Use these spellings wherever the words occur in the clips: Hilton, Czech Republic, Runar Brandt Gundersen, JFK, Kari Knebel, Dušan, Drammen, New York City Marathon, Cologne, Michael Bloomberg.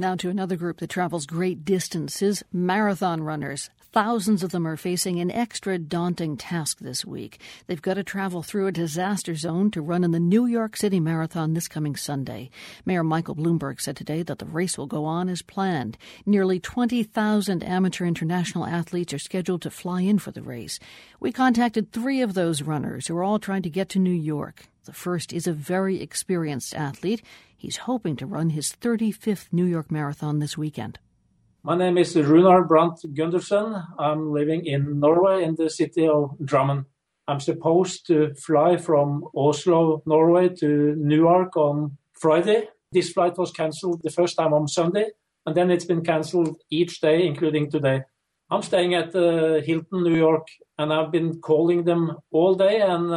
Now to another group that travels great distances, marathon runners. Thousands of them are facing an extra daunting task this week. They've got to travel through a disaster zone to run in the New York City Marathon this coming Sunday. Mayor Michael Bloomberg said today that the race will go on as planned. Nearly 20,000 amateur international athletes are scheduled to fly in for the race. We contacted three of those runners who are all trying to get to New York. The first is a very experienced athlete. He's hoping to run his 35th New York Marathon this weekend. My name is Runar Brandt Gundersen. I'm living in Norway in the city of Drammen. I'm supposed to fly from Oslo, Norway to Newark on Friday. This flight was cancelled the first time on Sunday, and then it's been cancelled each day, including today. I'm staying at Hilton, New York, and I've been calling them all day, and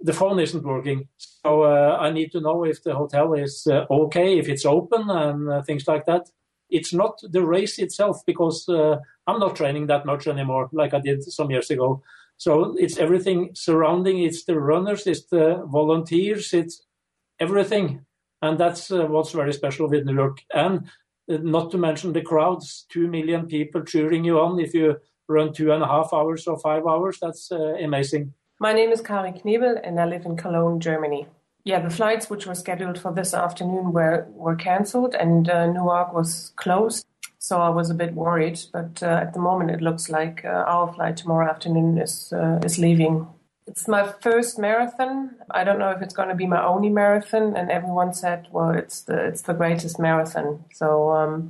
the phone isn't working. So I need to know if the hotel is okay, if it's open, and things like that. It's not the race itself, because I'm not training that much anymore like I did some years ago. So it's everything surrounding. It's the runners, it's the volunteers, it's everything. And that's what's very special with New York. And not to mention the crowds, 2 million people cheering you on. If you run 2.5 hours or 5 hours, that's amazing. My name is Kari Knebel and I live in Cologne, Germany. Yeah, the flights which were scheduled for this afternoon were cancelled, and Newark was closed, so I was a bit worried. But at the moment it looks like our flight tomorrow afternoon is leaving. It's my first marathon. I don't know if it's going to be my only marathon, and everyone said, well, it's the greatest marathon. So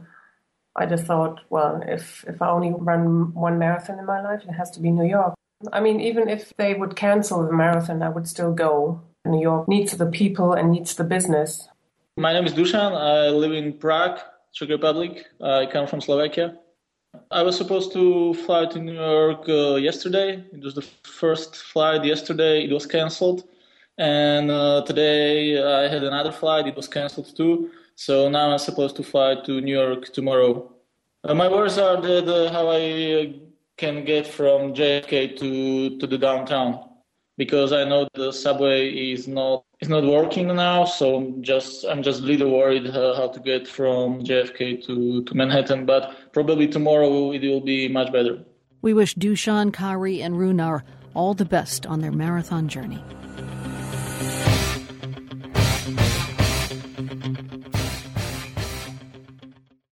I just thought, well, if I only run one marathon in my life, it has to be New York. I mean, even if they would cancel the marathon, I would still go. New York needs the people and needs the business. My name is Dušan. I live in Prague, Czech Republic. I come from Slovakia. I was supposed to fly to New York yesterday. It was the first flight yesterday. It was cancelled. And today I had another flight. It was cancelled too. So now I'm supposed to fly to New York tomorrow. My worries are that how I can get from JFK to the downtown, because I know the subway is not working now, so I'm just a little worried how to get from JFK to Manhattan, but probably tomorrow it will be much better. We wish Dušan, Kari and Runar all the best on their marathon journey.